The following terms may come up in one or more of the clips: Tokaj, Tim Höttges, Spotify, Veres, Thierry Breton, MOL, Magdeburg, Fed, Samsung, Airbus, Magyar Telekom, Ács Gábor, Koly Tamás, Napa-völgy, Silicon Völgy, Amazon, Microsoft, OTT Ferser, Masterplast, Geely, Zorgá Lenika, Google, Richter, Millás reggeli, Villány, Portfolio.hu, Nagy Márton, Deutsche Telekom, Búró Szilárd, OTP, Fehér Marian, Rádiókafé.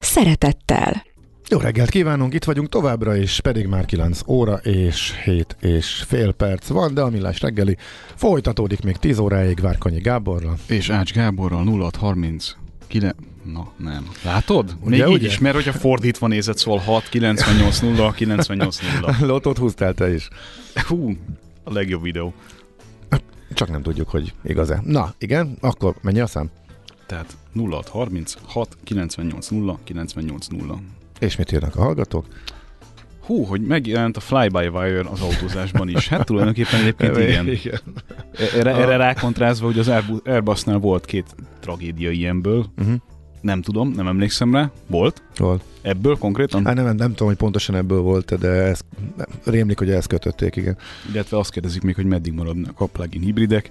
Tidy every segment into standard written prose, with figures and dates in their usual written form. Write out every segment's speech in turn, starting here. szeretettel! Jó reggelt kívánunk, itt vagyunk továbbra is, pedig már 9 óra és 7 és fél perc van, de a Millás reggeli folytatódik még 10 óráig Várkonyi Gáborral. És Ács Gáborral 0639... Na, nem. Látod? Még ugye, így is, mert hogyha fordítva nézed, szól 6-98-0-98-0. Lottót húztál te is. Hú, a legjobb videó. Csak nem tudjuk, hogy igaz-e. Na, igen, akkor mennyi a szám? Tehát 0636-98-0-98-0. És mit írnak a hallgatók? Hú, hogy megjelent a fly-by-wire az autózásban is. Hát tulajdonképpen egyébként igen. Erre rákontrázva, hogy az Airbusnál volt két tragédia ilyenből. Uh-huh. Nem tudom, nem emlékszem rá. Volt? Ebből konkrétan? Hát nem tudom, hogy pontosan ebből volt, de ez, rémlik, hogy ezt kötötték, igen. Illetve azt kérdezik még, hogy meddig maradnak a plug-in hibridek.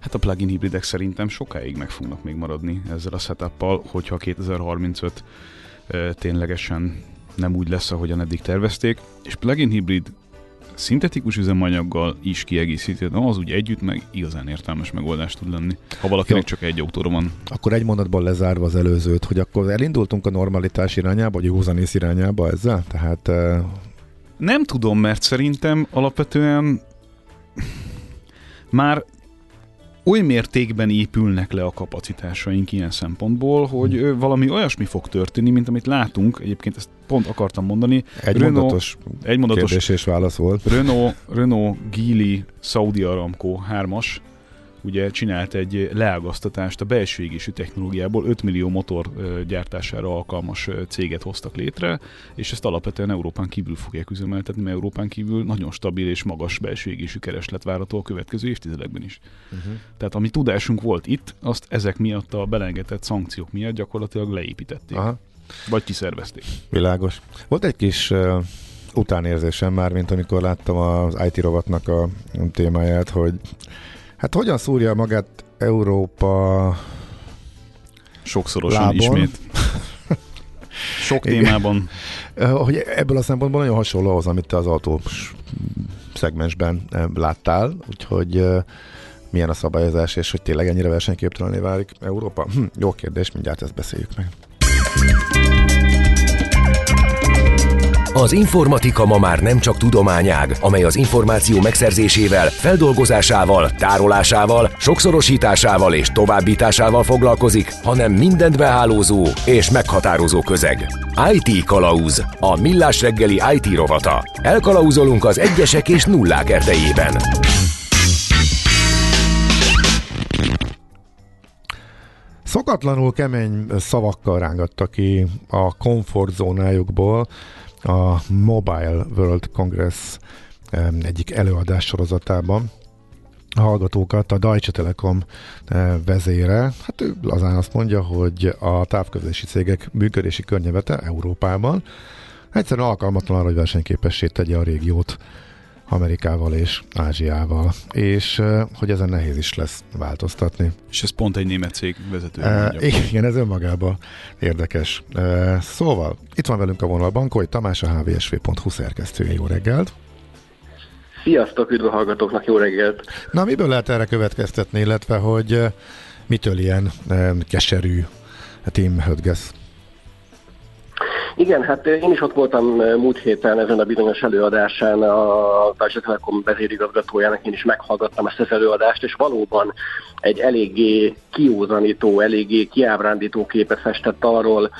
Hát a plug-in hibridek szerintem sokáig meg fognak még maradni ezzel a setup-pal, hogyha 2035 ténylegesen nem úgy lesz, ahogyan eddig tervezték, és plug-in hibrid szintetikus üzemanyaggal is kiegészíti, az úgy együtt meg igazán értelmes megoldást tud lenni, ha valakinek csak egy autóra van. Akkor egy mondatban lezárva az előzőt, hogy akkor elindultunk a normalitás irányába, vagy a józanész irányába ezzel? Tehát... Nem tudom, mert szerintem alapvetően már oly mértékben épülnek le a kapacitásaink ilyen szempontból, hogy valami olyasmi fog történni, mint amit látunk. Egyébként ezt pont akartam mondani. Egy mondatos kérdés és válasz volt. Renault Geely Saudi Aramco 3-as ugye csinált egy leágaztatást a belső égési technológiából, 5 millió motor gyártására alkalmas céget hoztak létre, és ezt alapvetően Európán kívül fogják üzemeltetni, mert Európán kívül nagyon stabil és magas belső égésű kereslet várható a következő évtizedekben is. Uh-huh. Tehát ami tudásunk volt itt, azt ezek miatt a belengetett szankciók miatt gyakorlatilag leépítették. Aha. Vagy kiszervezték. Világos. Volt egy kis... utánérzésem már, mint amikor láttam az IT rovatnak a témáját, hogy hát hogyan szúrja magát Európa sokszorosan lábon. Ismét. Sok témában. Hogy ebből a szempontból nagyon hasonló ahhoz, amit te az autó szegmensben láttál, úgyhogy milyen a szabályozás, és hogy tényleg ennyire versenyképtelenné válik Európa? Jó kérdés, mindjárt ezt beszéljük meg. Az informatika ma már nem csak tudományág, amely az információ megszerzésével, feldolgozásával, tárolásával, sokszorosításával és továbbításával foglalkozik, hanem mindent behálózó és meghatározó közeg. IT kalauz, a Millás reggeli IT rovata. Elkalauzolunk az egyesek és nullák erdejében. Szokatlanul kemény szavakkal rángatta ki a komfortzónájukból a Mobile World Congress egyik előadás sorozatában a hallgatókat a Deutsche Telekom vezére. Hát ő lazán azt mondja, hogy a távközlési cégek működési környezete Európában egyszerűen alkalmatlan arra, hogy versenyképessé tegye a régiót Amerikával és Ázsiával, és hogy ezen nehéz is lesz változtatni. És ez pont egy német cég vezetője. Igen, ez önmagában érdekes. Szóval, itt van velünk a vonalban Koly Tamás, a HVSV.hu szerkesztője. Jó reggelt! Sziasztok, üdv a hallgatóknak, jó reggelt! Na, miből lehet erre következtetni, illetve hogy mitől ilyen keserű Tim Höttges? Igen, hát én is ott voltam múlt héten ezen a bizonyos előadásán, a Deutsche Telekom vezérigazgatójának én is meghallgattam ezt az előadást, és valóban egy eléggé kiózanító, eléggé kiábrándító képet festett arról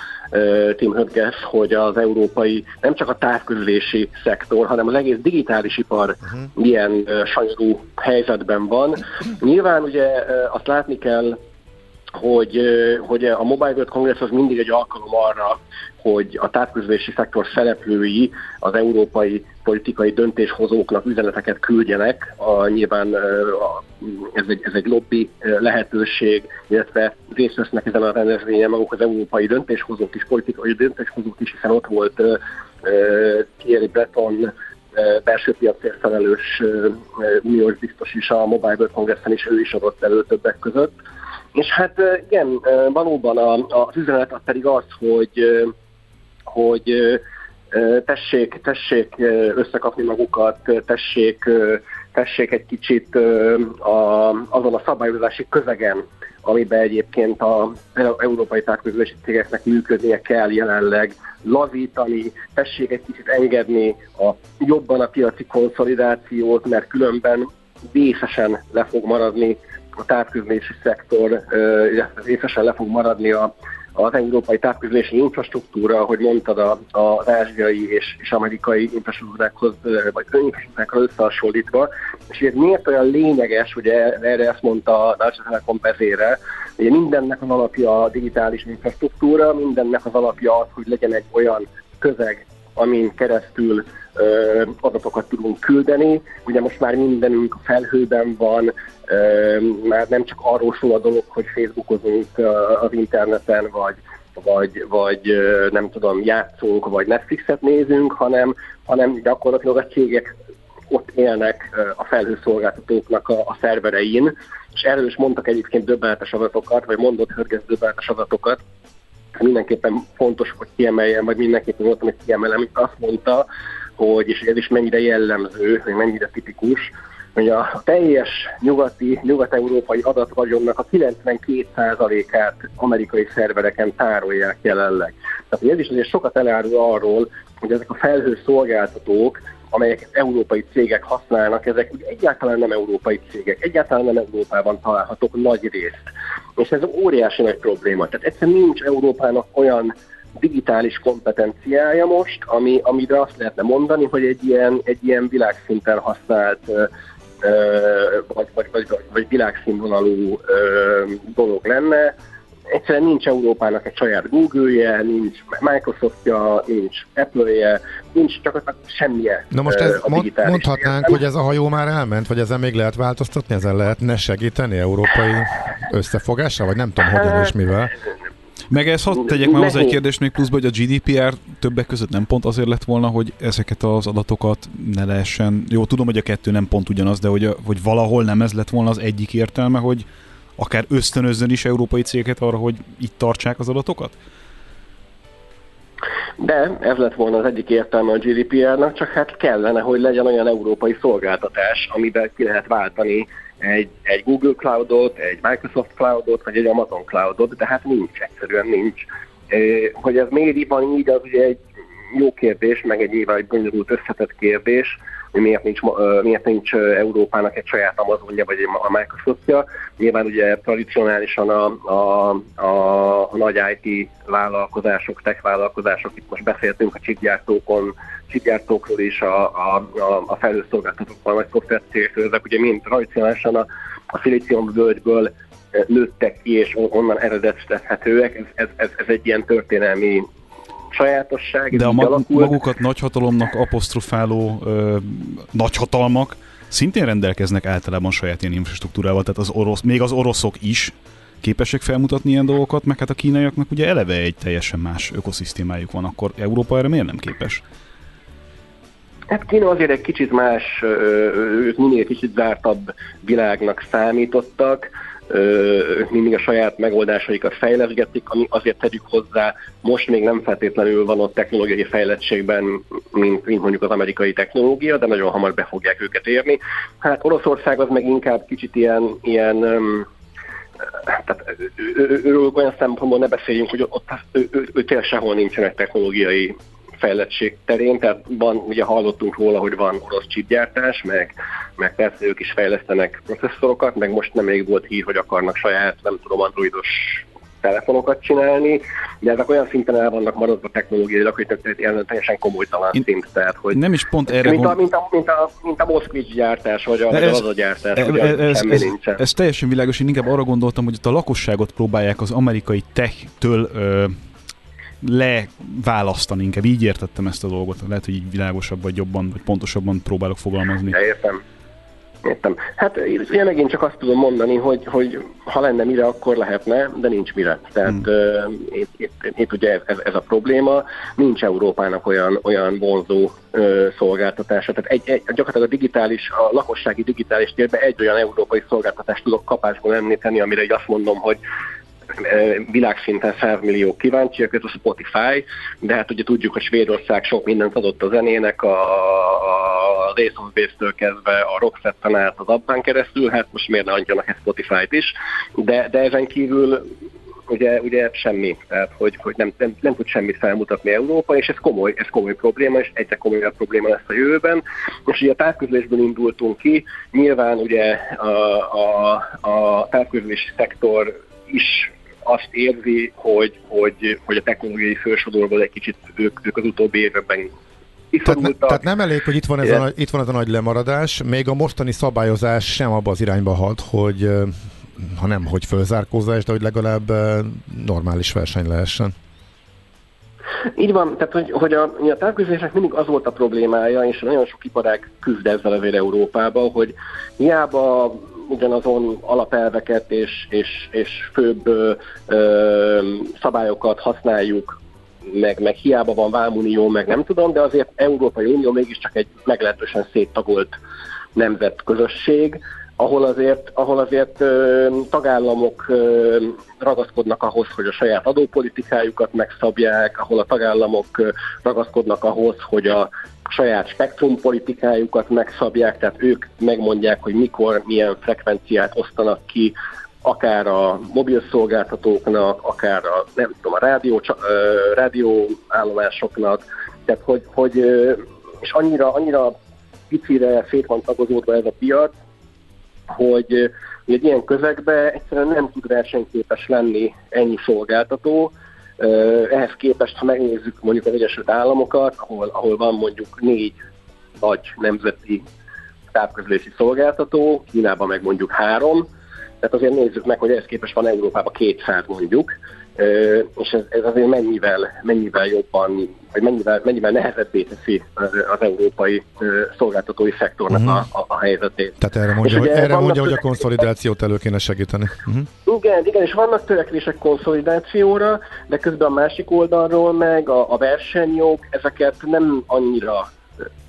Tim Höttges, hogy az európai nem csak a távközlési szektor, hanem az egész digitális ipar milyen sanyarú helyzetben van. Nyilván ugye azt látni kell, hogy a Mobile World Congress az mindig egy alkalom arra, hogy a távközlési szektor szereplői az európai politikai döntéshozóknak üzeneteket küldjenek. Nyilván ez egy lobby lehetőség, illetve részt vesznek ezen a rendezvényen maguk az európai döntéshozók is, politikai döntéshozók is, hiszen ott volt Thierry Breton, belső piacért felelős uniós biztos is a Mobile World Congressen, és ő is adott elő többek között. És hát igen, valóban az üzenet az pedig az, hogy tessék összekapni magukat, tessék egy kicsit azon a szabályozási közegen, amiben egyébként az európai távközlési cégeknek működnie kell jelenleg, lazítani, tessék egy kicsit engedni jobban a piaci konszolidációt, mert különben vészesen le fog maradni a távközlési szektor, vészesen le fog maradni az európai távközlési infrastruktúra, ahogy mondtad, az ázsiai és amerikai infrastruktúrákhoz, vagy infrastruktúrákra összehasonlítva. És ugye miért olyan lényeges, ugye erre ezt mondta a Deutsche Telekom vezére, ugye mindennek az alapja a digitális infrastruktúra, mindennek az alapja az, hogy legyen egy olyan közeg, amin keresztül adatokat tudunk küldeni. Ugye most már mindenünk a felhőben van, már nem csak arról szól a dolog, hogy facebookozunk az interneten, vagy nem tudom, játszunk, vagy Netflixet nézünk, hanem gyakorlatilag a cégek ott élnek a felhőszolgáltatóknak a szerverein, és erről is mondtak egyébként döbbenetes adatokat, vagy mondott Hörges döbbenetes adatokat. Mindenképpen fontos, hogy kiemeljem, vagy mindenképpen volt, amit kiemelem, itt azt mondta, hogy, és ez is mennyire jellemző, vagy mennyire tipikus, hogy a teljes nyugat-európai adatvagyonnak a 92%-át amerikai szervereken tárolják jelenleg. Tehát ez is azért sokat elárul arról, hogy ezek a felhőszolgáltatók, amelyeket európai cégek használnak, ezek egyáltalán nem európai cégek, egyáltalán nem Európában találhatók nagy részt. És ez óriási nagy probléma. Tehát egyszerűen nincs Európának olyan digitális kompetenciája most, amire azt lehetne mondani, hogy egy ilyen világszinten használt, vagy világszínvonalú dolog lenne. Egyszerűen nincs Európának egy saját Google-je, nincs Microsoft-ja, nincs Apple-je, nincs csak semmije. Na most mondhatnánk, hogy ez a hajó már elment, vagy ezen még lehet változtatni, ezen lehetne segíteni európai összefogásra, vagy nem tudom, hogyan és mivel. Meg ezt hadd tegyek már hozzá egy kérdést még pluszba, hogy a GDPR többek között nem pont azért lett volna, hogy ezeket az adatokat ne lehessen, jó, tudom, hogy a kettő nem pont ugyanaz, de hogy valahol nem ez lett volna az egyik értelme, hogy akár ösztönözzön is európai cégeket arra, hogy itt tartsák az adatokat? De ez lett volna az egyik értelme a GDPR-nak, csak hát kellene, hogy legyen olyan európai szolgáltatás, amiben ki lehet váltani egy Google Cloudot, egy Microsoft Cloudot, vagy egy Amazon Cloudot, de hát nincs, egyszerűen nincs. Hogy ez miért van így, az ugye egy jó kérdés, meg egy nyilván egy bonyolult összetett kérdés, hogy miért nincs Európának egy saját Amazonja vagy a Microsoftja. Nyilván ugye tradicionálisan a nagy IT vállalkozások, tech vállalkozások, itt most beszéltünk a chipgyártókról is, a felhőszolgáltatókról, vagy szoftvercégekről, ezek ugye mind tradicionálisan a Silicon Völgyből nőttek ki, és onnan eredeztethetőek. Ez egy ilyen történelmi sajátosság. De a magukat nagyhatalomnak apostrofáló nagyhatalmak szintén rendelkeznek általában saját ilyen infrastruktúrával, tehát még az oroszok is képesek felmutatni ilyen dolgokat, meg hát a kínaiaknak ugye eleve egy teljesen más ökoszisztémájuk van, akkor Európa erre miért nem képes? Hát Kína azért egy kicsit más, ők minél kicsit zártabb világnak számítottak, ők mindig a saját megoldásaikat fejleszgetik, ami azért tegyük hozzá, most még nem feltétlenül van ott technológiai fejlettségben, mint mondjuk az amerikai technológia, de nagyon hamar be fogják őket érni. Hát Oroszország az meg inkább kicsit ilyen tehát őről olyan szempontból ne beszéljünk, hogy ott ő tényleg sehol nincsenek technológiai fejlettség terén, tehát van, ugye hallottunk róla, hogy van orosz chipgyártás, meg persze ők is fejlesztenek processzorokat, meg most nemrég volt hír, hogy akarnak saját, nem tudom, androidos telefonokat csinálni, de ezek olyan szinten el vannak maradva technológiailag, hogy teljesen komolytalan szint. Tehát, hogy nem is pont erre mint a Moszkvics gyártás, vagy az a gyártás, hogy semmi nincsen. Ez teljesen világos, én inkább arra gondoltam, hogy ott a lakosságot próbálják az amerikai tech-től leválasztani, inkább így értettem ezt a dolgot. Lehet, hogy így világosabb, vagy jobban, vagy pontosabban próbálok fogalmazni. Ja, értem. Hát én megint csak azt tudom mondani, hogy ha lenne mire, akkor lehetne, de nincs mire. Tehát itt ugye ez a probléma, nincs Európának olyan vonzó szolgáltatása. Tehát gyakorlatilag a lakossági digitális térben egy olyan európai szolgáltatást tudok kapásból említeni, amire így azt mondom, hogy világszinten 100 millió kíváncsiak, ez a Spotify, de hát ugye tudjuk, hogy Svédország sok mindent adott a zenének, a Race of Bass-től kezdve a Rocksetten át az Abbán keresztül, hát most miért ne adjanak egy Spotify-t is, de ezen kívül ugye semmi, tehát hogy nem tud semmit felmutatni Európa, és ez komoly probléma, és egyre komolyabb probléma lesz a jövőben. Most ugye a távközlésből indultunk ki, nyilván ugye a távközlési szektor is azt érzi, hogy a technológiai fősodorban egy kicsit ők az utóbbi években kiszorultak. Tehát nem elég, hogy itt van ez a nagy lemaradás, még a mostani szabályozás sem abba az irányba hat, hogy ha nem, hogy fölzárkózás, de hogy legalább normális verseny lehessen. Így van, tehát hogy a távközlésnek mindig az volt a problémája, és nagyon sok iparág küzd ezzel azért Európában, hogy hiába ugyanazon alapelveket és főbb szabályokat használjuk, meg hiába van vámunió, meg nem tudom, de azért Európai Unió mégiscsak egy meglehetősen széttagolt nemzetközösség, ahol azért tagállamok ragaszkodnak ahhoz, hogy a saját adópolitikájukat megszabják, ahol a tagállamok ragaszkodnak ahhoz, hogy a saját spektrumpolitikájukat megszabják, tehát ők megmondják, hogy mikor milyen frekvenciát osztanak ki, akár a mobil szolgáltatóknak, akár a rádióállomásoknak, tehát hogy és annyira picire szét van tagozódva ez a piac, hogy egy ilyen közegben egyszerűen nem tud versenyképes lenni ennyi szolgáltató. Ehhez képest, ha megnézzük mondjuk az Egyesült Államokat, ahol van mondjuk 4 nagy nemzeti távközlési szolgáltató, Kínában meg mondjuk 3, tehát azért nézzük meg, hogy ehhez képest van Európában 200 mondjuk, és ez azért mennyivel jobban, vagy mennyivel nehezebbé teszi az európai szolgáltatói szektornak a helyzetét. Tehát erre mondja, hogy a konszolidációt elő kéne segíteni. Uh-huh. Igen, és vannak törekvések konszolidációra, de közben a másik oldalról meg a versenyjog ezeket nem annyira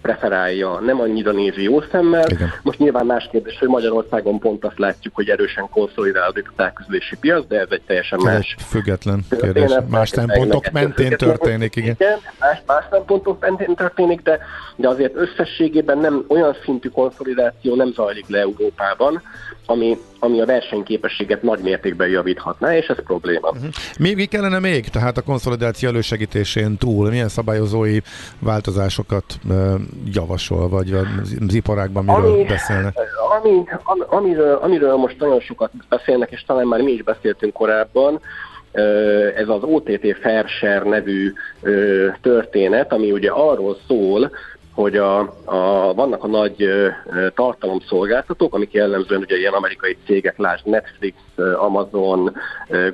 preferálja, nem annyira nézi jó szemmel. Igen. Most nyilván más kérdés, hogy Magyarországon pont azt látjuk, hogy erősen konszolidálódik a távközlési piac, de ez egy teljesen más független kérdés. Más szempontok mentén történik, igen. Más szempontok mentén történik, de azért összességében nem olyan szintű konszolidáció nem zajlik le Európában, ami a versenyképességet nagy mértékben javíthatná, és ez probléma. Uh-huh. Mi kellene még? Tehát a konszolidáció elősegítésén túl milyen szabályozói változásokat javasol, vagy az iparágban miről beszélnek? Amiről most nagyon sokat beszélnek, és talán már mi is beszéltünk korábban, ez az OTT Ferser nevű történet, ami ugye arról szól, hogy vannak a nagy tartalomszolgáltatók, amik jellemzően ugye ilyen amerikai cégek, lásd Netflix, Amazon,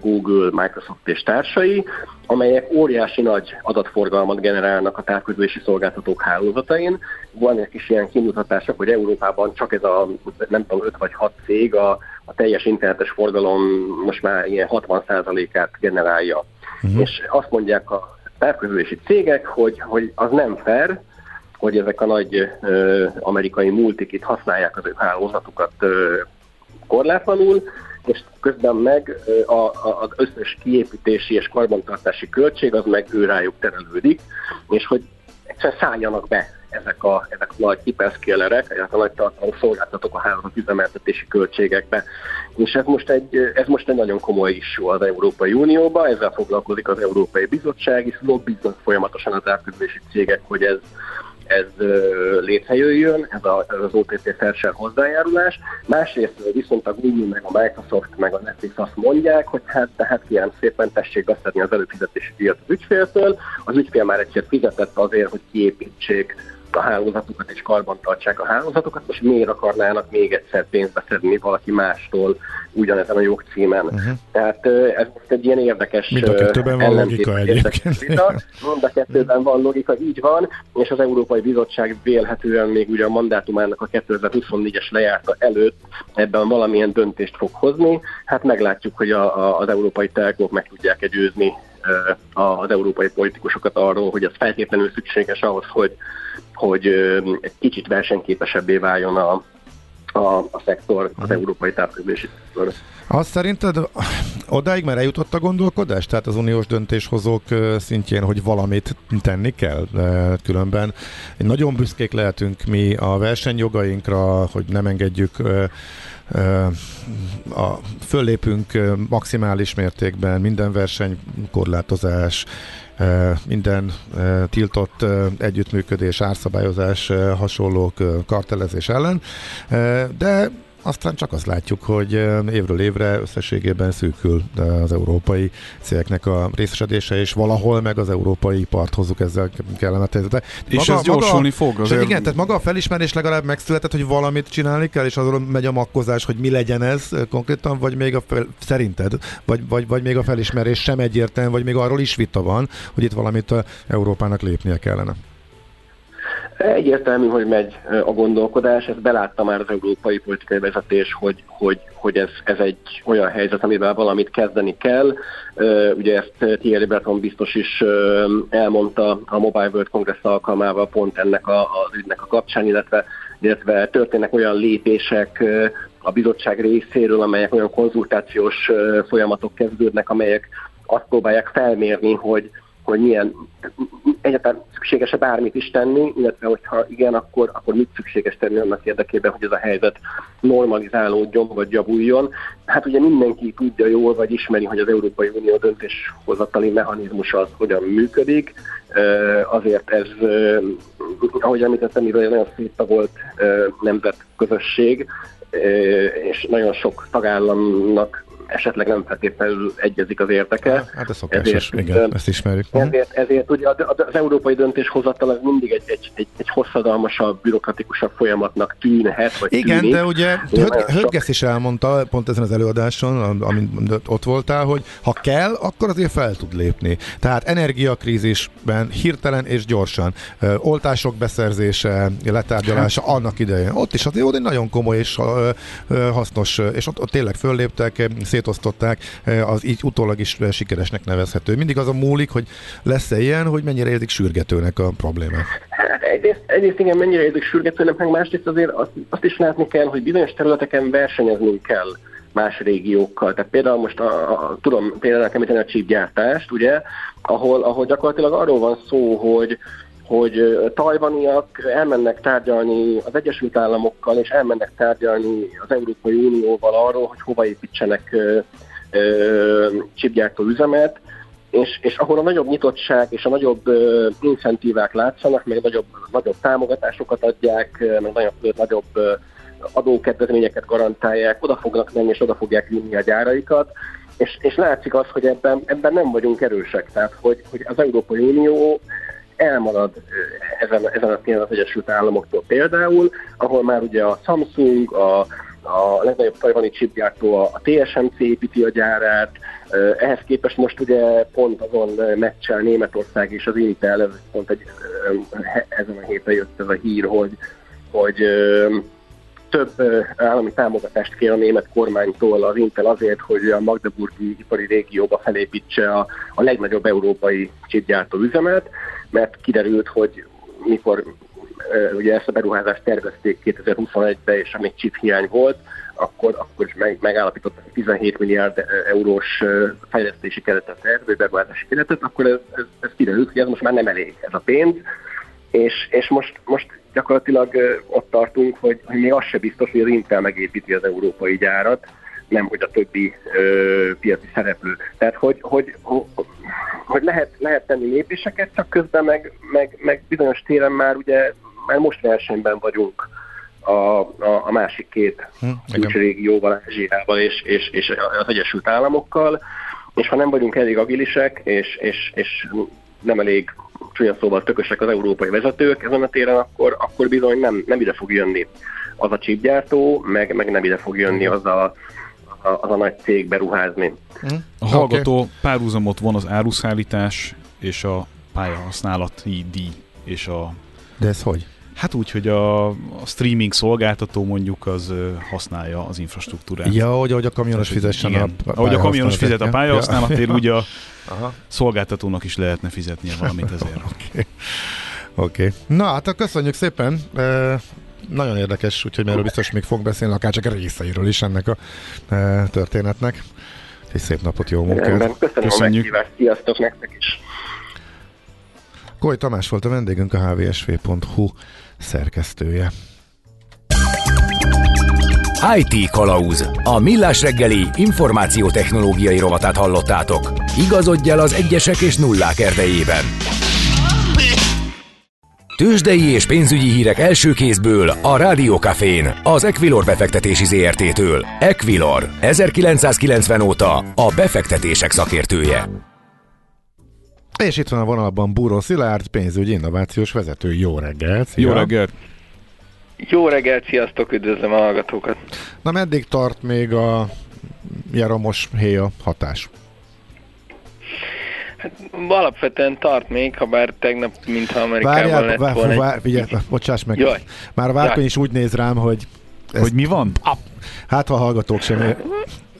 Google, Microsoft és társai, amelyek óriási nagy adatforgalmat generálnak a távközlési szolgáltatók hálózatain. Vannak is ilyen kimutatások, hogy Európában csak ez a nem tudom, 5 vagy 6 cég a teljes internetes forgalom most már ilyen 60%-át generálja. Uh-huh. És azt mondják a távközlési cégek, hogy az nem fair, hogy ezek a nagy amerikai multik itt használják az ő hálózatukat korlátlanul, és közben meg az összes kiépítési és karbantartási költség az meg ő rájuk terelődik, és hogy egyszerűen szálljanak be ezek a nagy hiperszkélerek, ezek a nagy szolgáltatók a hálózat üzemeltetési költségekbe. És ez most egy nagyon komoly issue az Európai Unióban, ezzel foglalkozik az Európai Bizottság, és lobbiznak folyamatosan az távközlési cégek, hogy ez ez létrejöjjön, ez az OTT Ferser hozzájárulás. Másrészt viszont a Google, meg a Microsoft, meg a Netflix azt mondják, hogy hát kérem szépen tessék beszedni az előfizetési díjat az ügyféltől. Az ügyfél már egyszer fizetett azért, hogy kiépítsék a hálózatukat és karbantartsák a hálózatokat, most miért akarnának még egyszer pénzt beszedni valaki mástól ugyanezen a jogcímen. Tehát ez most egy ilyen érdekes mind a kettőben van logika, így van, és az Európai Bizottság vélhetően még ugye a mandátumának a 2024-es lejárta előtt ebben valamilyen döntést fog hozni. Hát meglátjuk, hogy az európai telkók meg tudják győzni az európai politikusokat arról, hogy ez feltétlenül szükséges ahhoz, hogy egy kicsit versenyképesebbé váljon a szektor az európai távközlési szektor. Azt szerinted odáig már eljutott a gondolkodás? Tehát az uniós döntéshozók szintjén, hogy valamit tenni kell? Különben nagyon büszkék lehetünk mi a versenyjogainkra, hogy nem engedjük, föllépünk maximális mértékben, minden versenykorlátozás, minden tiltott együttműködés, árszabályozás, hasonlók, kartelezés ellen, de aztán csak azt látjuk, hogy évről évre összességében szűkül az európai cégeknek a részesedése, és valahol meg az európai ipart hozzuk ezzel kellemet helyzetbe. És ez gyorsulni fog. Igen, tehát maga a felismerés legalább megszületett, hogy valamit csinálni kell, és azon megy a makkozás, hogy mi legyen ez konkrétan, vagy még szerinted, vagy még a felismerés sem egyértelmű, vagy még arról is vita van, hogy itt valamit Európának lépnie kellene. Egyértelmű, hogy megy a gondolkodás, ezt belátta már az európai politikai vezetés, hogy ez egy olyan helyzet, amiben valamit kezdeni kell. Ugye ezt Thierry Breton biztos is elmondta a Mobile World Congress alkalmával pont ennek az ügynek a kapcsán, illetve történnek olyan lépések a bizottság részéről, amelyek olyan konzultációs folyamatok kezdődnek, amelyek azt próbálják felmérni, hogy milyen egyáltalán szükséges-e bármit is tenni, illetve hogyha igen, akkor mit szükséges tenni annak érdekében, hogy ez a helyzet normalizálódjon vagy javuljon. Hát ugye mindenki tudja jól, vagy ismeri, hogy az Európai Unió döntéshozatali mechanizmusa az hogyan működik. Azért ez, ahogy említettem, mivel egy nagyon széttagolt nemzetközösség, és nagyon sok tagállamnak esetleg nem feltétlenül egyezik az érdeke. Hát ez szokásos, igen, ezt ismerjük. Ezért ugye az európai döntéshozatal az mindig egy hosszadalmasabb, bürokratikusabb folyamatnak tűnhet, vagy igen, tűnik. De ugye Hödges is elmondta pont ezen az előadáson, amin ott voltál, hogy ha kell, akkor azért fel tud lépni. Tehát energiakrízisben hirtelen és gyorsan. Oltások beszerzése, letárgyalása annak idején. Ott is azért volt egy nagyon komoly és hasznos, és ott tényleg fölléptek, szétosztották, az így utólag is sikeresnek nevezhető. Mindig az a múlik, hogy lesz-e ilyen, hogy mennyire érzik sürgetőnek a problémát. Hát egyrészt igen, mennyire érzik sürgetőnek, meg másrészt azért azt is látni kell, hogy bizonyos területeken versenyezni kell más régiókkal. Tehát például most tudom például említeni a csípgyártást, ugye, ahol gyakorlatilag arról van szó, hogy tajvaniak elmennek tárgyalni az Egyesült Államokkal, és elmennek tárgyalni az Európai Unióval arról, hogy hova építsenek csipgyártó üzemet, és ahol a nagyobb nyitottság és a nagyobb incentívák látszanak, meg nagyobb támogatásokat adják, meg nagyobb adókedvezményeket garantálják, oda fognak menni, és oda fogják vinni a gyáraikat. És látszik az, hogy ebben nem vagyunk erősek. Tehát, hogy az Európai Unió elmarad ezen a pillanat az Egyesült Államoktól például, ahol már ugye a Samsung, a legnagyobb tajvani chipgyártó, a TSMC építi a gyárát, ehhez képest most ugye pont azon meccsel Németország és az Intel, ez pont ezen a héten jött ez a hír, hogy több állami támogatást kér a német kormánytól az Intel azért, hogy a magdeburgi ipari régióba felépítse a legnagyobb európai chipgyártó üzemet, mert kiderült, hogy mikor ugye ezt a beruházást tervezték 2021-ben, és amíg chiphiány volt, akkor is megállapítottak 17 milliárd eurós fejlesztési keretet, beruházási keretet, akkor ez kiderült, hogy ez most már nem elég ez a pénz, és most gyakorlatilag ott tartunk, hogy még az se biztos, hogy az Intel megépíti az európai gyárat, nem hogy a többi piaci szereplő. Tehát, hogy lehet tenni lépéseket, csak közben meg bizonyos téren már ugye már most versenyben vagyunk a másik két külső régióval, Ázsiával és az Egyesült Államokkal, és ha nem vagyunk elég agilisek, és nem elég csúnya szóval tökösek az európai vezetők ezen a téren, akkor bizony nem ide fog jönni az a chipgyártó, meg nem ide fog jönni az a nagy cég beruházni. A hallgató párhuzamot von az áruszállítás és a pályahasználati díj. És de ez hogy? Hát úgy, hogy a streaming szolgáltató mondjuk az használja az infrastruktúrát. Ja, hogy a kamionos fizessen a pályahasználatért. Ahogy a kamionos fizet a pályahasználatért, úgy a szolgáltatónak is lehetne fizetnie valamit ezért. Oké. Na hát köszönjük szépen! Nagyon érdekes, úgyhogy erről biztos még fogunk beszélni, akár csak a részeiről is ennek a történetnek. És szép napot, jó munkát! Köszönöm a meghívást, sziasztok nektek is! Koly Tamás volt a vendégünk, a HVSV.hu szerkesztője. IT Kalauz. A Millás reggeli információtechnológiai rovatát hallottátok. Igazodj el az egyesek és nullák erdejében. Tőzsdei és pénzügyi hírek első kézből a Rádiókafén, az Equilor befektetési ZRT-től. Equilor 1990 óta a befektetések szakértője. És itt van a vonalban Búró Szilárd, pénzügyi innovációs vezető. Jó reggelt! Szia. Jó reggelt! Jó reggelt, sziasztok! Üdvözlöm a hallgatókat! Na, meddig tart még a jaromos héja hatás? Hát, alapvetően tart még, ha bár tegnap, mintha Amerikában bocsáss meg! Jaj. Már a Várkony is úgy néz rám, hogy mi van? Hát, ha hallgatók sem...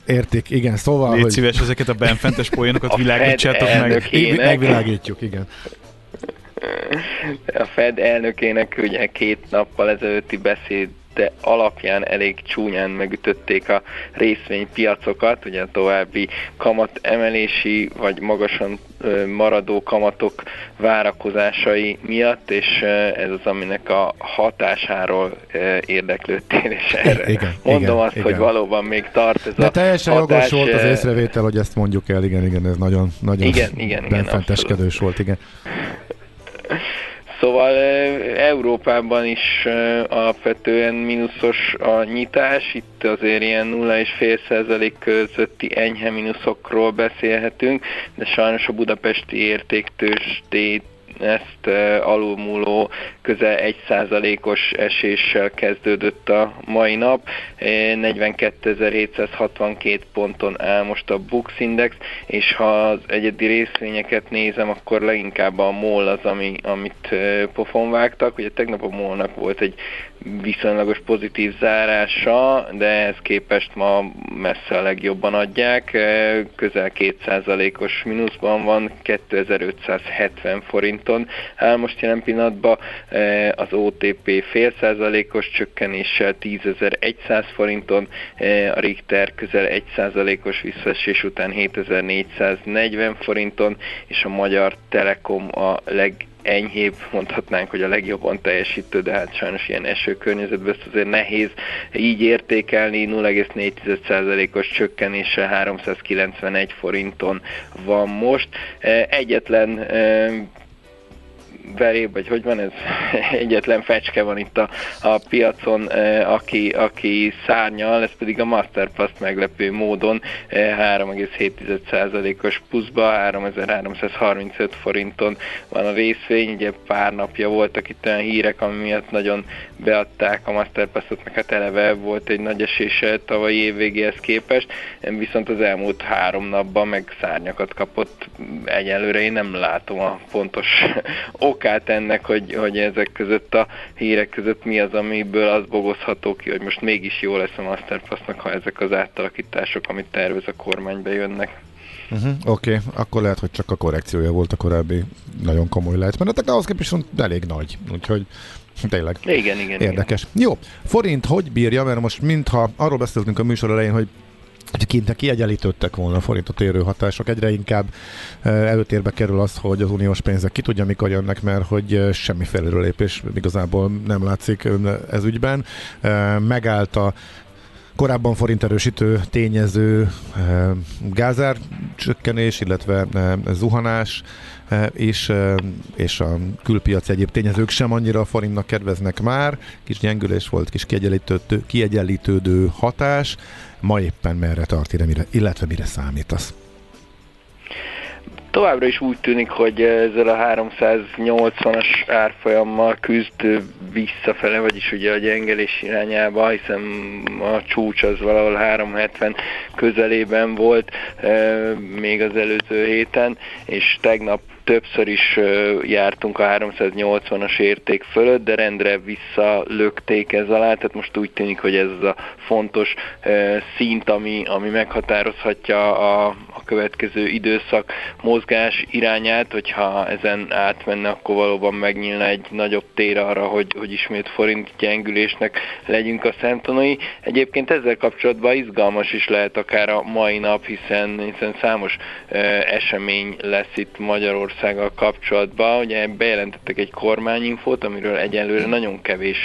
Értik, igen, szóval... Légy szíves, ezeket a benfentes poénokat világítsátok meg. Megvilágítjuk, igen. A Fed elnökének ugye 2 nappal ezelőtti beszéde alapján elég csúnyán megütötték a részvénypiacokat, ugye további kamatemelési vagy magasan maradó kamatok várakozásai miatt, és ez az, aminek a hatásáról érdeklődtél, és erre mondom, hogy valóban még tart ez a hatás. De teljesen jogos volt az észrevétel, hogy ezt mondjuk el, igen, ez nagyon benfenteskedős volt, igen. Szóval Európában is alapvetően mínuszos a nyitás, itt azért ilyen 0,5% közötti enyhe mínuszokról beszélhetünk, de sajnos a budapesti értéktőzsdét ezt alulmúló közel 1%-os eséssel kezdődött a mai nap. 42.762 ponton áll most a Bux Index, és ha az egyedi részvényeket nézem, akkor leginkább a MOL az, amit pofon vágtak. Ugye tegnap a MOL-nak volt egy viszonylagos pozitív zárása, de ehhez képest ma messze a legjobban adják. Közel 2%-os mínuszban van, 2570 forint áll most jelen pillanatban, az OTP 0,5%-os csökkenéssel 10.100 forinton, a Richter közel 1%-os visszaesés után 7.440 forinton, és a Magyar Telekom a enyhébb, mondhatnánk, hogy a legjobban teljesítő, de hát sajnos ilyen esőkörnyezetben ezt azért nehéz így értékelni. 0,4%-os csökkenése 391 forinton van most. Egyetlen egyetlen fecske van itt a piacon, aki szárnyal, ez pedig a Masterplast meglepő módon 3,7%-os pluszba, 3335 forinton van a részvény. Ugye pár napja voltak itt olyan hírek, ami miatt nagyon beadták a Masterplastot, meg hát eleve volt egy nagy esése tavalyi évvégéhez képest, viszont az elmúlt 3 napban meg szárnyakat kapott. Egyelőre én nem látom a pontos okát ennek, hogy ezek között a hírek között mi az, amiből az bogozható ki, hogy most mégis jó lesz a Masterplastnak, ha ezek az átalakítások, amit tervez a kormány, bejönnek. Oké, akkor lehet, hogy csak a korrekciója volt a korábbi nagyon komoly lejtmenetek, de ahhoz képest elég nagy, úgyhogy tényleg igen, érdekes. Igen. Jó, forint hogy bírja, mert most mintha arról beszéltünk a műsor elején, hogy kinte kiegyenlítődtek volna a forintot érő hatások. Egyre inkább előtérbe kerül az, hogy az uniós pénzek ki tudja, mikor jönnek, mert hogy semmiféle lépés igazából nem látszik ez ügyben. Megállt a korábban forinterősítő tényező gázár csökkenés, illetve zuhanás és a külpiaci egyéb tényezők sem annyira a forintnak kedveznek már. Kis gyengülés volt, kis kiegyenlítődő hatás. Ma éppen merre tart, illetve mire számítasz? Továbbra is úgy tűnik, hogy ezzel a 380-as árfolyammal küzd visszafele, vagyis ugye a gyengelés irányába, hiszen a csúcs az valahol 370 közelében volt még az előző héten, és tegnap többször is jártunk a 380-as érték fölött, de rendre visszalökték ez alá, tehát most úgy tűnik, hogy ez a fontos szint, ami meghatározhatja a következő időszak mozgás irányát, hogyha ezen átmenne, akkor valóban megnyílna egy nagyobb tér arra, hogy ismét forint gyengülésnek legyünk a szemtanúi. Egyébként ezzel kapcsolatban izgalmas is lehet akár a mai nap, hiszen számos esemény lesz itt Magyarországon, kapcsolatban. Ugye bejelentettek egy kormányinfót, amiről egyelőre nagyon kevés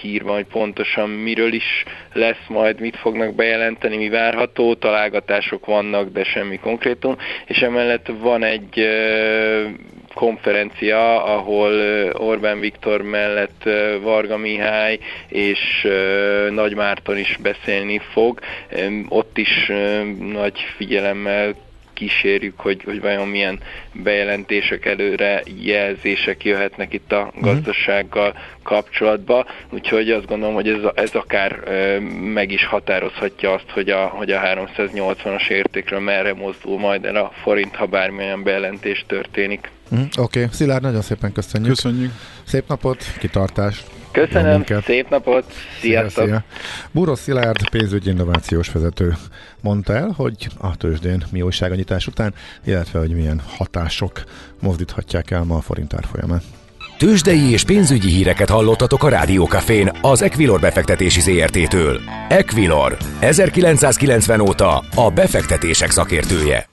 hír van, hogy pontosan miről is lesz majd, mit fognak bejelenteni, mi várható, találgatások vannak, de semmi konkrétum, és emellett van egy konferencia, ahol Orbán Viktor mellett Varga Mihály és Nagy Márton is beszélni fog. Ott is nagy figyelemmel kísérjük, hogy vajon milyen bejelentések, előre jelzések jöhetnek itt a gazdasággal kapcsolatba. Úgyhogy azt gondolom, hogy ez akár meg is határozhatja azt, hogy a 380-as értékről merre mozdul majd el a forint, ha bármilyen bejelentés történik. Oké. Szilárd, nagyon szépen köszönjük. Köszönjük. Szép napot, kitartást. Köszönöm, szép napot, sziasztok! Szia. Búros Szilárd pénzügyi innovációs vezető mondta el, hogy a tőzsdén mi újság a nyitás után, illetve hogy milyen hatások mozdíthatják el ma a forint árfolyamát. Tőzsdei és pénzügyi híreket hallottatok a Rádiókafén az Equilor befektetési ZRT-től. Equilor, 1990 óta a befektetések szakértője.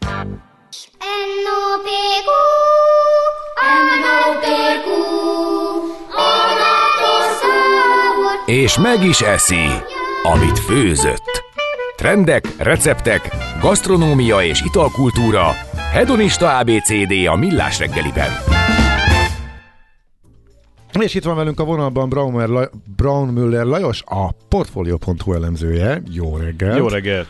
És meg is eszi, amit főzött. Trendek, receptek, gasztronómia és italkultúra. Hedonista ABCD a Millás reggeliben. És itt van velünk a vonalban Braunmüller Lajos, a Portfolio.hu elemzője. Jó reggelt! Jó reggelt!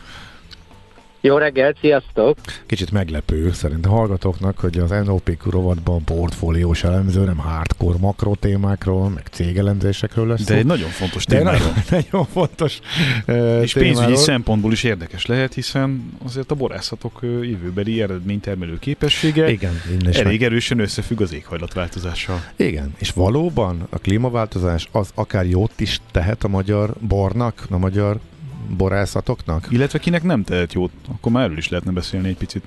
Jó reggelt, sziasztok! Kicsit meglepő szerintem hallgatóknak, hogy az NOPQ rovatban portfóliós elemző, nem hardcore makro témákról, meg cégelemzésekről lesz. De egy nagyon fontos témáról. Nagyon fontos és témáról. Pénzügyi szempontból is érdekes lehet, hiszen azért a borászatok jövőbeli eredménytermelő képessége elég erősen összefügg az éghajlatváltozással. Igen, és valóban a klímaváltozás az akár jót is tehet a magyar bornak, a magyar borászatoknak? Illetve kinek nem tehet jót, akkor már erről is lehetne beszélni egy picit.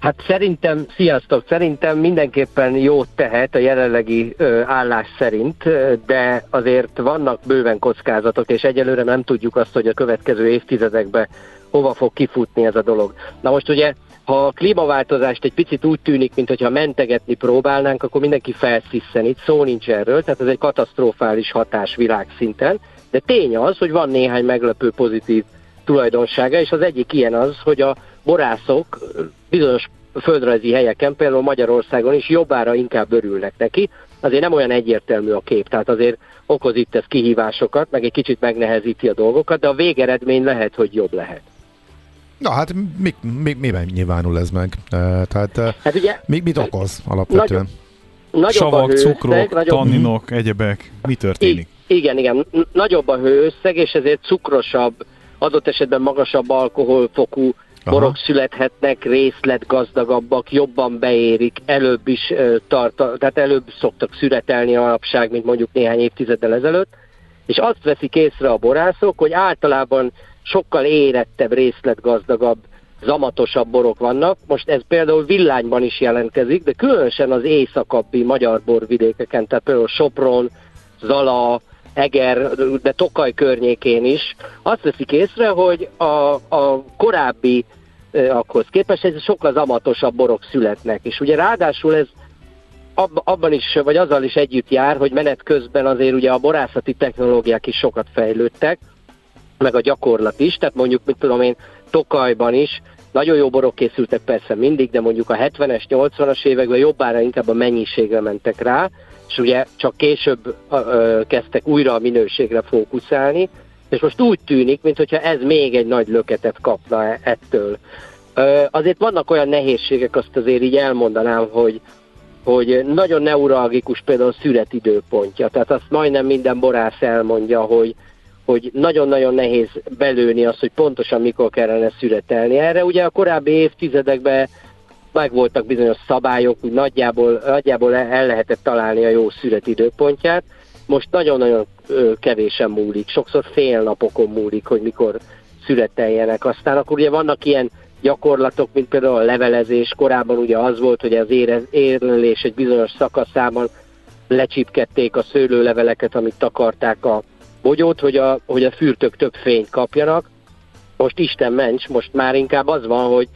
Hát szerintem, sziasztok, szerintem mindenképpen jót tehet a jelenlegi állás szerint, de azért vannak bőven kockázatok, és egyelőre nem tudjuk azt, hogy a következő évtizedekben hova fog kifutni ez a dolog. Na most ugye, ha a klímaváltozást egy picit úgy tűnik, mintha mentegetni próbálnánk, akkor mindenki felszisszen, itt szó nincs erről, tehát ez egy katasztrofális hatás világszinten. De tény az, hogy van néhány meglepő pozitív tulajdonsága, és az egyik ilyen az, hogy a borászok bizonyos földrajzi helyeken, például Magyarországon is jobbára inkább örülnek neki. Azért nem olyan egyértelmű a kép, tehát azért okoz itt ez kihívásokat, meg egy kicsit megnehezíti a dolgokat, de a végeredmény lehet, hogy jobb lehet. Na hát miben nyilvánul ez meg? Hát ugye, mit okoz alapvetően? Savak, cukrok, tanninok, egyebek, mi történik? Igen. Nagyobb a hőösszeg, és ezért cukrosabb, adott esetben magasabb alkoholfokú borok születhetnek, részletgazdagabbak, jobban beérik, előbb is tehát előbb szoktak születelni a manapság, mint mondjuk néhány évtizeddel ezelőtt, és azt veszik észre a borászok, hogy általában sokkal érettebb, részletgazdagabb, zamatosabb borok vannak. Most ez például Villányban is jelentkezik, de különösen az északabbi magyar borvidékeken, tehát például Sopron, Zala, Eger, de Tokaj környékén is, azt veszik észre, hogy a korábbi akhoz képest ez sokkal zamatosabb borok születnek. És ugye ráadásul ez abban is, vagy azzal is együtt jár, hogy menet közben azért ugye a borászati technológiák is sokat fejlődtek, meg a gyakorlat is, tehát mondjuk, mit tudom én, Tokajban is nagyon jó borok készültek persze mindig, de mondjuk a 70-es, 80-as években jobbára inkább a mennyiségre mentek rá, és ugye csak később kezdtek újra a minőségre fókuszálni, és most úgy tűnik, mintha ez még egy nagy löketet kapna ettől. Azért vannak olyan nehézségek, azt azért így elmondanám, hogy nagyon neuralgikus például a szüret időpontja, tehát azt majdnem minden borász elmondja, hogy nagyon-nagyon nehéz belőni azt, hogy pontosan mikor kellene szüretelni. Erre ugye a korábbi évtizedekben megvoltak bizonyos szabályok, úgy nagyjából el lehetett találni a jó szüret időpontját. Most nagyon-nagyon kevésen múlik, sokszor fél napokon múlik, hogy mikor szüreteljenek. Aztán akkor ugye vannak ilyen gyakorlatok, mint például a levelezés. Korábban ugye az volt, hogy az érlelés egy bizonyos szakaszában lecsipkedték a szőlőleveleket, amit takarták a bogyót, hogy a fürtök több fényt kapjanak. Most Isten ments, most már inkább az van, hogy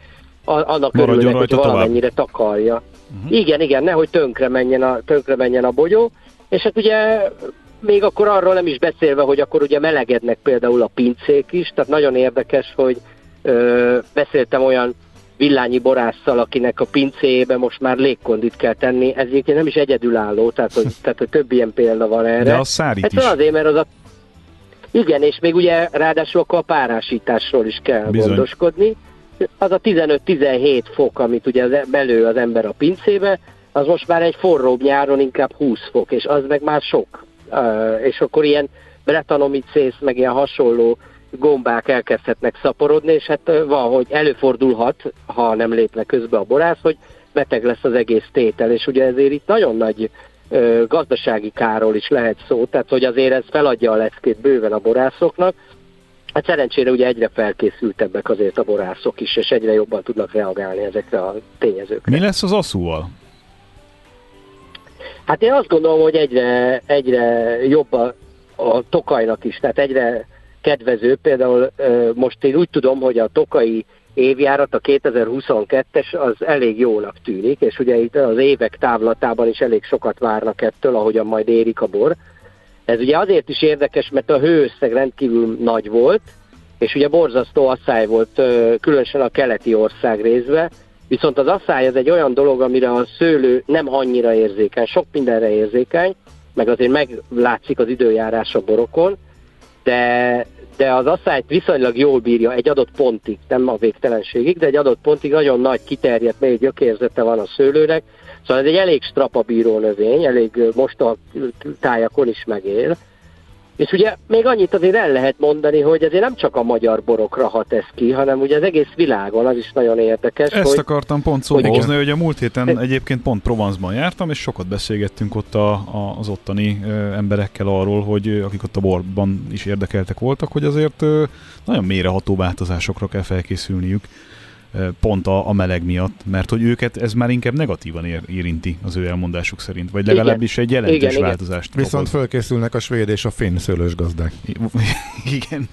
annak örülnek, hogy valamennyire takarja. Uh-huh. Igen, nehogy tönkre menjen a bogyó. És hát ugye még akkor arról nem is beszélve, hogy akkor ugye melegednek például a pincék is, tehát nagyon érdekes, hogy beszéltem olyan villányi borásszal, akinek a pincéjébe most már légkondit kell tenni, ez egyébként nem is egyedülálló, tehát hogy több ilyen példa van erre. De az szárít is. Azért, mert az igen, és még ugye ráadásul akkor a párásításról is kell gondoskodni. Az a 15-17 fok, amit ugye belő az ember a pincébe, az most már egy forróbb nyáron inkább 20 fok, és az meg már sok. És akkor ilyen bretanomyces, meg ilyen hasonló gombák elkezdhetnek szaporodni, és hát van, hogy előfordulhat, ha nem lépne közbe a borász, hogy beteg lesz az egész tétel, és ugye ezért itt nagyon nagy gazdasági kárról is lehet szó, tehát hogy azért ez feladja a leckét bőven a borászoknak. Hát szerencsére ugye egyre felkészültebbek azért a borászok is, és egyre jobban tudnak reagálni ezekre a tényezőkre. Mi lesz az aszúval? Hát én azt gondolom, hogy egyre jobb a Tokajnak is, tehát egyre kedvező. Például most én úgy tudom, hogy a tokai évjárat, a 2022-es, az elég jónak tűnik, és ugye itt az évek távlatában is elég sokat várnak ettől, ahogyan majd érik a bor. Ez ugye azért is érdekes, mert a hőösszeg rendkívül nagy volt, és ugye borzasztó asszály volt, különösen a keleti ország részben, viszont az asszály az egy olyan dolog, amire a szőlő nem annyira érzékeny, sok mindenre érzékeny, meg azért meglátszik az időjárás a borokon, de az asszályt viszonylag jól bírja egy adott pontig, nem a végtelenségig, de egy adott pontig nagyon nagy kiterjedt, mély gyökérzete van a szőlőnek, szóval ez egy elég strapabíró növény, elég mostoha tájakon is megél. És ugye még annyit azért el lehet mondani, hogy ezért nem csak a magyar borokra hat ez ki, hanem ugye az egész világon, az is nagyon érdekes. Ezt akartam pont szóba hozni, hogy a múlt héten egyébként pont Provence-ban jártam, és sokat beszélgettünk ott az ottani emberekkel arról, hogy akik ott a borban is érdekeltek voltak, hogy azért nagyon mélyreható változásokra kell felkészülniük, pont a meleg miatt, mert hogy őket ez már inkább negatívan érinti az ő elmondásuk szerint, vagy legalábbis egy jelentős változást. Igen. Viszont fölkészülnek a svéd és a finn szőlős gazdák. Igen.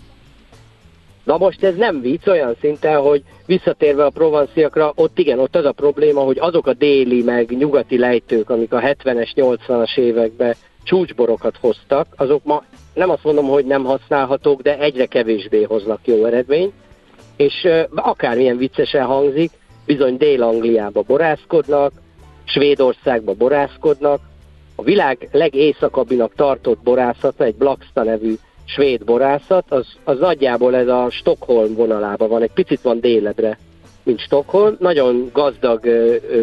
Na most ez nem vicc olyan szinten, hogy visszatérve a provanciakra, ott az a probléma, hogy azok a déli meg nyugati lejtők, amik a 70-es, 80-as években csúcsborokat hoztak, azok ma nem azt mondom, hogy nem használhatók, de egyre kevésbé hoznak jó eredményt. És akármilyen viccesen hangzik, bizony Dél-Angliába borászkodnak, Svédországba borászkodnak. A világ legészakabbinak tartott borászata, egy Blacksta nevű svéd borászat, az nagyjából ez a Stockholm vonalában van, egy picit van déledre, mint Stockholm. Nagyon gazdag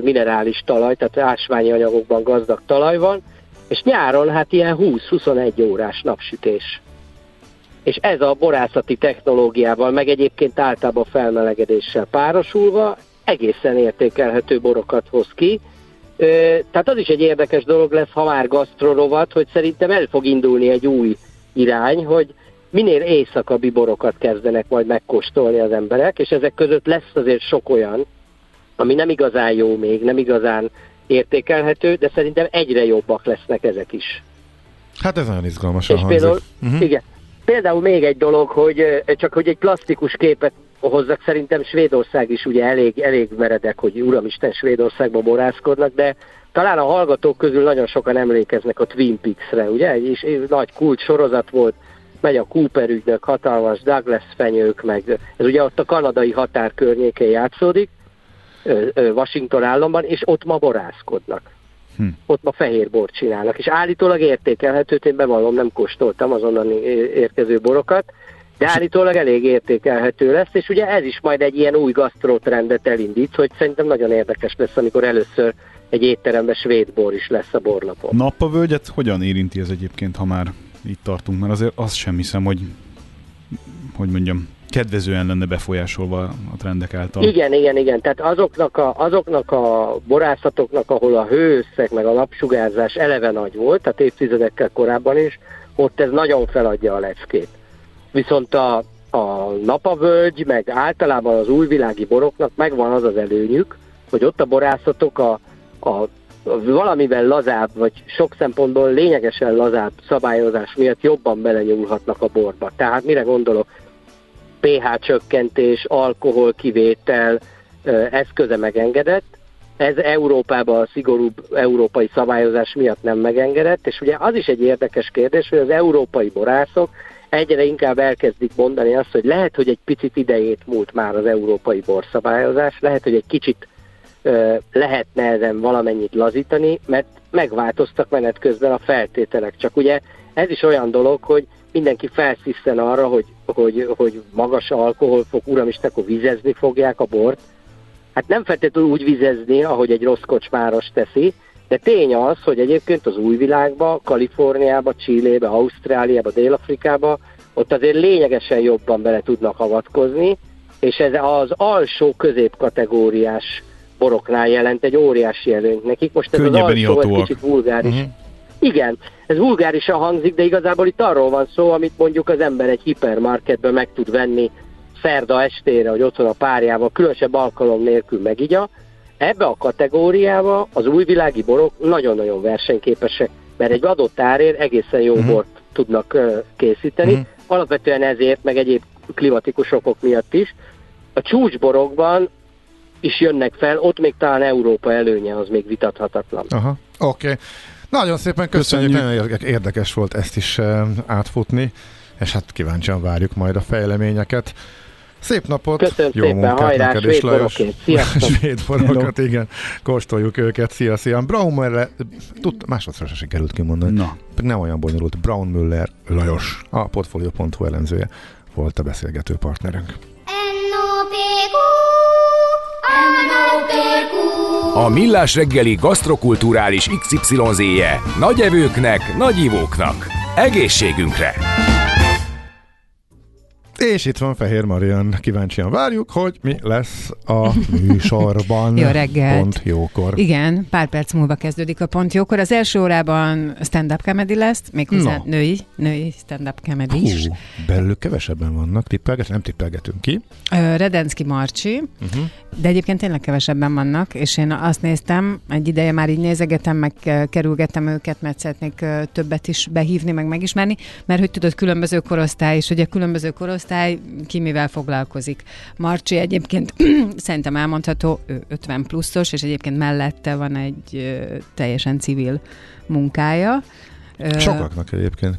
minerális talaj, tehát ásványi anyagokban gazdag talaj van, és nyáron hát ilyen 20-21 órás napsütés. És ez a borászati technológiával, meg egyébként általában felmelegedéssel párosulva egészen értékelhető borokat hoz ki. Tehát az is egy érdekes dolog lesz, ha már gasztrorovat, hogy szerintem el fog indulni egy új irány, hogy minél éjszakabbi borokat kezdenek majd megkóstolni az emberek, és ezek között lesz azért sok olyan, ami nem igazán jó még, nem igazán értékelhető, de szerintem egyre jobbak lesznek ezek is. Hát ez nagyon izgalmasan hangzik. Például, uh-huh. Igen. Például még egy dolog, hogy csak hogy egy plastikus képet hozzak. Szerintem Svédország is ugye elég meredek, hogy uramisten Svédországban borászkodnak, de talán a hallgatók közül nagyon sokan emlékeznek a Twin Peaks-re, ugye? És nagy kult sorozat volt, megy a Cooper ügynök, hatalmas Douglas fenyők, meg ez ugye ott a kanadai határ környékén játszódik, Washington államban, és ott ma borászkodnak. Ott ma fehérbort csinálnak, és állítólag értékelhetőt, én bevallom, nem kóstoltam azonnal érkező borokat, de állítólag elég értékelhető lesz, és ugye ez is majd egy ilyen új gasztrótrendet elindít, hogy szerintem nagyon érdekes lesz, amikor először egy étteremben svéd bor is lesz a borlapon. Napa-völgyet hogyan érinti ez egyébként, ha már itt tartunk? Mert azért azt sem hiszem, hogy mondjam, kedvezően lenne befolyásolva a trendek által. Igen. Tehát azoknak a borászatoknak, ahol a hőösszeg meg a napsugárzás eleve nagy volt, tehát évtizedekkel korábban is, ott ez nagyon feladja a leckét. Viszont a Napa-völgy, meg általában az újvilági boroknak megvan az az előnyük, hogy ott a borászatok a valamivel lazább, vagy sok szempontból lényegesen lazább szabályozás miatt jobban belenyúlhatnak a borba. Tehát mire gondolok? pH csökkentés, alkohol kivétel, eszköze megengedett. Ez Európában a szigorúbb európai szabályozás miatt nem megengedett, és ugye az is egy érdekes kérdés, hogy az európai borászok egyre inkább elkezdik mondani azt, hogy lehet, hogy egy picit idejét múlt már az európai borszabályozás, lehet, hogy egy kicsit lehetne ezen valamennyit lazítani, mert megváltoztak menet közben a feltételek. Csak ugye ez is olyan dolog, hogy mindenki felsziszen arra, hogy magas alkoholfok, uramisten, akkor vizezni fogják a bort. Hát nem feltétlenül úgy vizezni, ahogy egy rossz kocsmáros teszi, de tény az, hogy egyébként az újvilágba, Kaliforniába, Chilébe, Ausztráliába, Dél-Afrikába, ott azért lényegesen jobban bele tudnak avatkozni, és ez az alsó középkategóriás boroknál jelent egy óriási előnyt nekik. Most ez könnyebben az alsó, egy kicsit vulgáris. Uh-huh. Igen, ez vulgárisan hangzik, de igazából itt arról van szó, amit mondjuk az ember egy hipermarketben meg tud venni szerda estére, hogy otthon a párjával, különösebb alkalom nélkül megigya. Ebbe a kategóriába az újvilági borok nagyon-nagyon versenyképesek, mert egy adott árén egészen jó bort tudnak készíteni, alapvetően ezért, meg egyéb klimatikus okok miatt is. A csúcsborokban is jönnek fel, ott még talán Európa előnye, az még vitathatatlan. Oké. Nagyon szépen köszönjük. Érdekes volt ezt is átfutni, és hát kíváncsian várjuk majd a fejleményeket. Szép napot! Köszönöm, jó szépen, munkát hajrá, neked is, Lajos! Svéd borokat, igen, kóstoljuk őket, szia! Braunmüller, másodszor sem sikerült kimondani, nem olyan bonyolult, Braunmüller Lajos, a Portfolio.hu elemzője volt a beszélgető partnerünk. A Millás reggeli gasztrokulturális XYZ-je nagy evőknek, nagy ivóknak. Egészségünkre! És itt van Fehér Marian, kíváncsian várjuk, hogy mi lesz a műsorban. Jó reggelt! Pont jókor. Igen, pár perc múlva kezdődik a Pont jókor. Az első órában stand-up comedy lesz, méghozzá női stand-up comedy is. Belül kevesebben vannak, nem tippelgetünk ki. Redenszky Marci, de egyébként tényleg kevesebben vannak, és én azt néztem, egy ideje már így nézegetem, meg kerülgetem őket, mert szeretnék többet is behívni, meg megismerni, mert hogy tudod, különböző korosztály, és ugye különböző korosztály ki mivel foglalkozik. Marci egyébként szerintem elmondható, 50 pluszos, és egyébként mellette van egy teljesen civil munkája. Sokaknak egyébként.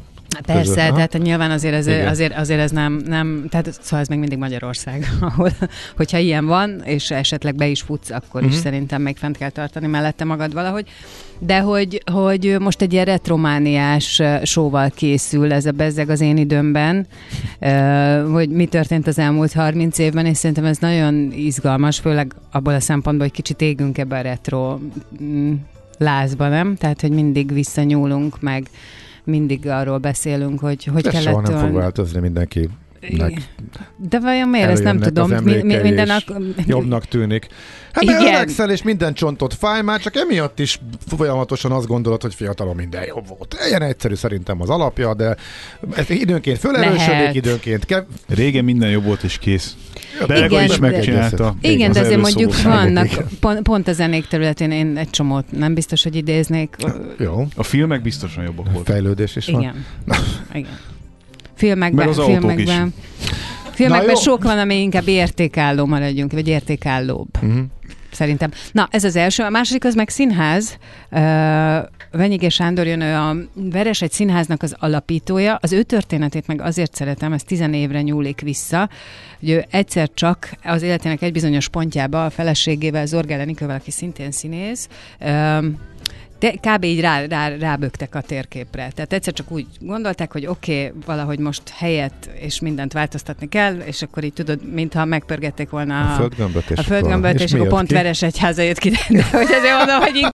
Persze, tehát nyilván azért ez nem, tehát szóval ez még mindig Magyarország, ahol, hogyha ilyen van, és esetleg be is futsz, akkor is szerintem még fent kell tartani mellette magad valahogy. De hogy most egy ilyen retromániás showval készül ez a bezzeg az én időmben, hogy mi történt az elmúlt 30 évben, és szerintem ez nagyon izgalmas, főleg abból a szempontból, hogy kicsit égünk ebbe a retro lázba, nem? Tehát, hogy mindig visszanyúlunk, meg mindig arról beszélünk, hogy kellett... Soha nem fog változni mindenkinek. De vajon miért? Ezt nem tudom. Jobbnak tűnik. Hát mert öregszel, és minden csontot fáj már, csak emiatt is folyamatosan azt gondolod, hogy fiatalon minden jobb volt. Ilyen egyszerű szerintem az alapja, de ez időnként fölerősödik, időnként kell. Régen minden jobb volt, és kész. Igen, is megcsinálta. Igen, de azért mondjuk vannak, pont a zenék területén én egy csomót nem biztos, hogy idéznék. Jó. A filmek biztosan jobbak voltak. Fejlődés is van. Igen. Filmekben. filmekben sok van, ami inkább értékálló maradjunk, vagy értékállóbb. Uh-huh. Szerintem. Na, ez az első. A második az meg színház. Venyige Sándor jön, ő a Veres egy színháznak az alapítója. Az ő történetét meg azért szeretem, ez 10 évre nyúlik vissza, hogy ő egyszer csak az életének egy bizonyos pontjába a feleségével, Zorgá Lenikával, aki szintén színész, kb. Így ráböktek a térképre. Tehát egyszer csak úgy gondolták, hogy oké, valahogy most helyet és mindent változtatni kell, és akkor így tudod, mintha megpörgették volna a földgömböt, és akkor pont Veres egyháza jött ki. De hogy azért mondom, hogy